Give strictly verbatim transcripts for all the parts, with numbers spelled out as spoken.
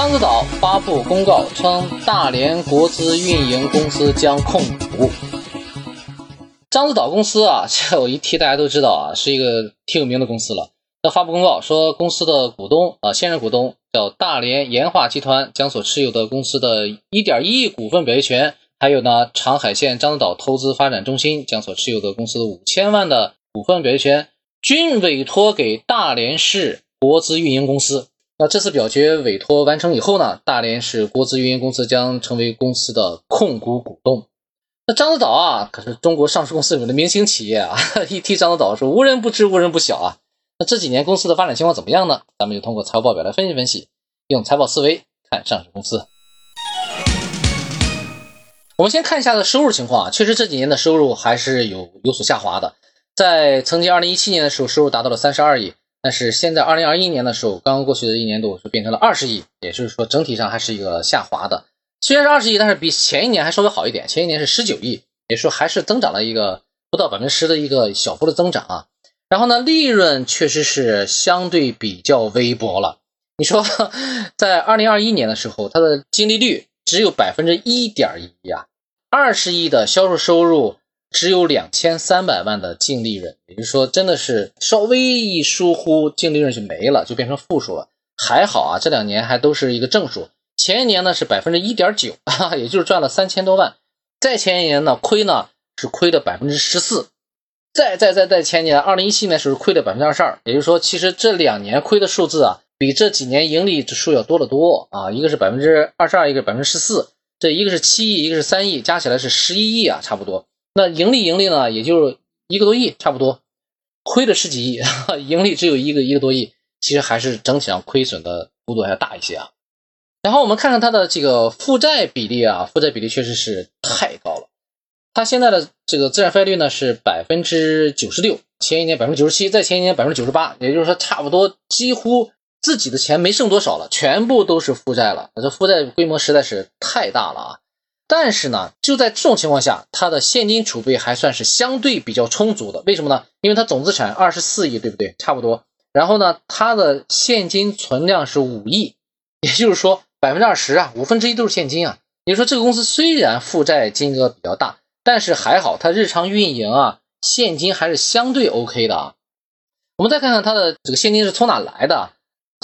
獐子岛发布公告称，大连国资运营公司将控股。獐子岛公司啊，这我一提大家都知道啊，是一个挺有名的公司了。那发布公告说，公司的股东啊，现任股东叫大连盐化集团，将所持有的公司的 一点一亿股份表决权，还有呢，长海县獐子岛投资发展中心将所持有的公司的五千万的股份表决权，均委托给大连市国资运营公司。那这次表决委托完成以后呢，大连市国资运营公司将成为公司的控股股东。那獐子岛啊，可是中国上市公司里面的明星企业啊，一提獐子岛是无人不知无人不晓啊。那这几年公司的发展情况怎么样呢？咱们就通过财务报表来分析分析，用财报思维看上市公司。我们先看一下的收入情况啊，确实这几年的收入还是有有所下滑的。在曾经二零一七年的时候，收入达到了三十二亿，但是现在二零二一年的时候，刚刚过去的一年度就变成了二十亿，也就是说整体上还是一个下滑的。虽然是二十亿，但是比前一年还稍微好一点，前一年是十九亿，也就是说还是增长了一个不到 百分之十 的一个小幅的增长啊。然后呢，利润确实是相对比较微薄了。你说在二零二一年的时候，它的净利率只有 百分之一点一 啊，二十亿的销售收入只有两千三百万的净利润，也就是说真的是稍微一疏忽净利润就没了，就变成负数了。还好啊，这两年还都是一个正数。前一年呢是 百分之一点九， 啊，也就是赚了三千多万。再前一年呢亏呢是亏的 百分之十四。再再再再前年二零一七年的时候亏的 百分之二十二， 也就是说其实这两年亏的数字啊比这几年盈利数要多得多啊，一个是 百分之二十二， 一个是 百分之十四， 这一个是七亿，一个是三亿，加起来是十一亿啊，差不多。那盈利盈利呢也就是一个多亿差不多，亏了十几亿，盈利只有一个一个多亿，其实还是整体上亏损的幅度还要大一些啊。然后我们看看它的这个负债比例啊，负债比例确实是太高了。它现在的这个资产负债率呢是 百分之九十六， 前一年 百分之九十七， 再前一年 百分之九十八， 也就是说差不多几乎自己的钱没剩多少了，全部都是负债了，这负债规模实在是太大了啊。但是呢，就在这种情况下，它的现金储备还算是相对比较充足的。为什么呢？因为它总资产二十四亿，对不对？差不多。然后呢，它的现金存量是五亿，也就是说 百分之二十 啊，五分之一都是现金啊。也就是说，这个公司虽然负债金额比较大，但是还好，它日常运营啊，现金还是相对 OK 的啊。我们再看看它的这个现金是从哪来的。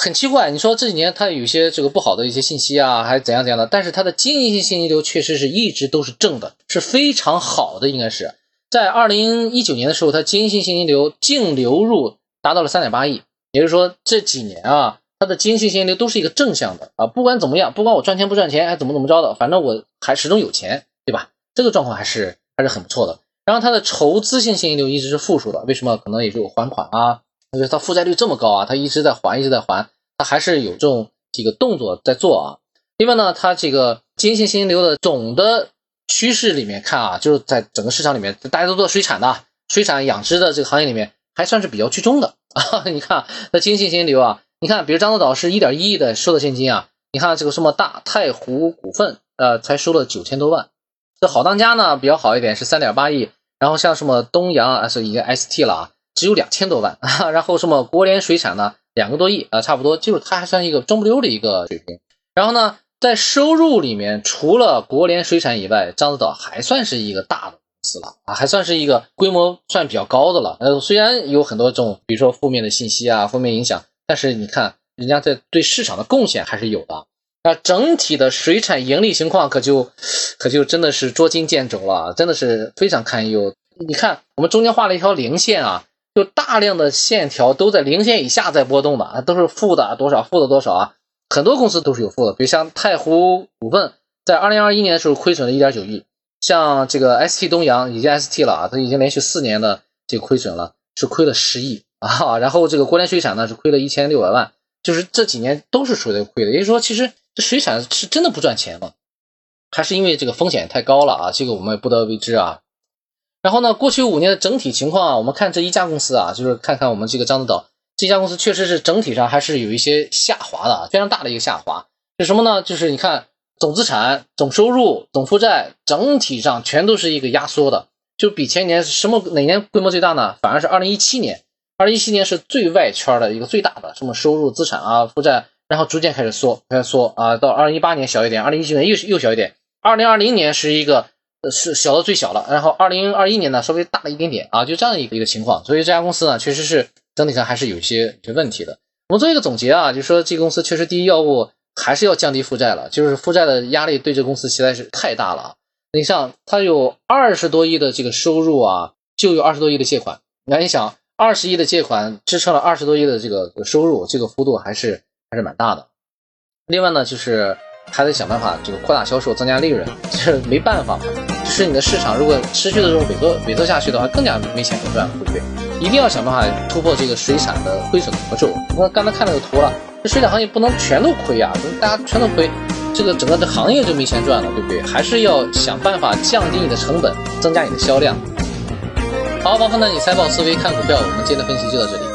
很奇怪，你说这几年它有些这个不好的一些信息啊，还是怎样怎样的，但是它的经营性现金流确实是一直都是正的，是非常好的，应该是。在二零一九年的时候，它经营性现金流净流入达到了 三点八亿，也就是说这几年啊，它的经营性现金流都是一个正向的啊，不管怎么样，不管我赚钱不赚钱，还怎么怎么着的，反正我还始终有钱，对吧？这个状况还是还是很不错的。然后它的筹资性现金流一直是负数的，为什么？可能也就还款啊。就是它负债率这么高啊，它一直在还一直在还，它还是有这种这个动作在做啊。另外呢，它这个经营性现金流的总的趋势里面看啊，就是在整个市场里面，大家都做水产的，水产养殖的这个行业里面还算是比较居中的啊。你看那经营性现金流啊，你看比如獐子岛是 一点一亿的收的现金啊，你看这个什么大太湖股份呃才收了九千多万，这好当家呢比较好一点是 三点八亿，然后像什么东洋啊是已经 S T 了啊，只有两千多万啊，然后什么国联水产呢，两个多亿啊，差不多，就是它还算一个中不溜的一个水平。然后呢，在收入里面，除了国联水产以外，獐子岛还算是一个大的公司了啊，还算是一个规模算比较高的了。呃，虽然有很多这种，比如说负面的信息啊，负面影响，但是你看人家在对市场的贡献还是有的。那整体的水产盈利情况可就可就真的是捉襟见肘了，真的是非常堪忧。你看我们中间画了一条零线啊。就大量的线条都在零线以下在波动的，都是负的多少，负的多少啊！很多公司都是有负的，比如像太湖股份，在二零二一年的时候亏损了 一点九亿，像这个 S T 东洋已经 S T 了啊，它已经连续四年的这个亏损了，是亏了十亿啊。然后这个国联水产呢是亏了一千六百万，就是这几年都是属于亏的。也就是说，其实这水产是真的不赚钱吗？还是因为这个风险太高了啊？这个我们也不得而知啊。然后呢，过去五年的整体情况啊，我们看这一家公司啊，就是看看我们这个獐子岛这家公司，确实是整体上还是有一些下滑的，非常大的一个下滑。是什么呢？就是你看总资产、总收入、总负债，整体上全都是一个压缩的。就比前年什么哪年规模最大呢？反而是二零一七年，二零一七年是最外圈的一个最大的，什么收入、资产啊、负债，然后逐渐开始缩，开始缩啊，到二零一八年小一点，二零一九年又又小一点，二零二零年是一个是小的最小了，然后二零二一年呢稍微大了一点点啊，就这样一个一个情况。所以这家公司呢确实是整体上还是有一些问题的。我们做一个总结啊，就是说这个公司确实第一要务还是要降低负债了，就是负债的压力对这个公司实在是太大了啊。你像它有二十多亿的这个收入啊，就有二十多亿的借款，那你想二十亿的借款支撑了二十多亿的这个收入，这个幅度还是还是蛮大的。另外呢就是还得想办法这个扩大销售，增加利润，这是没办法嘛。就是你的市场如果持续的这种萎缩萎缩下去的话，更加没钱可赚，对不对？一定要想办法突破这个水产的亏损的魔咒。我刚才看了个图了，这水产行业不能全都亏啊，大家全都亏，这个整个的行业就没钱赚了，对不对？还是要想办法降低你的成本，增加你的销量。好，王峰的理财报思维看股票，我们今天的分析就到这里。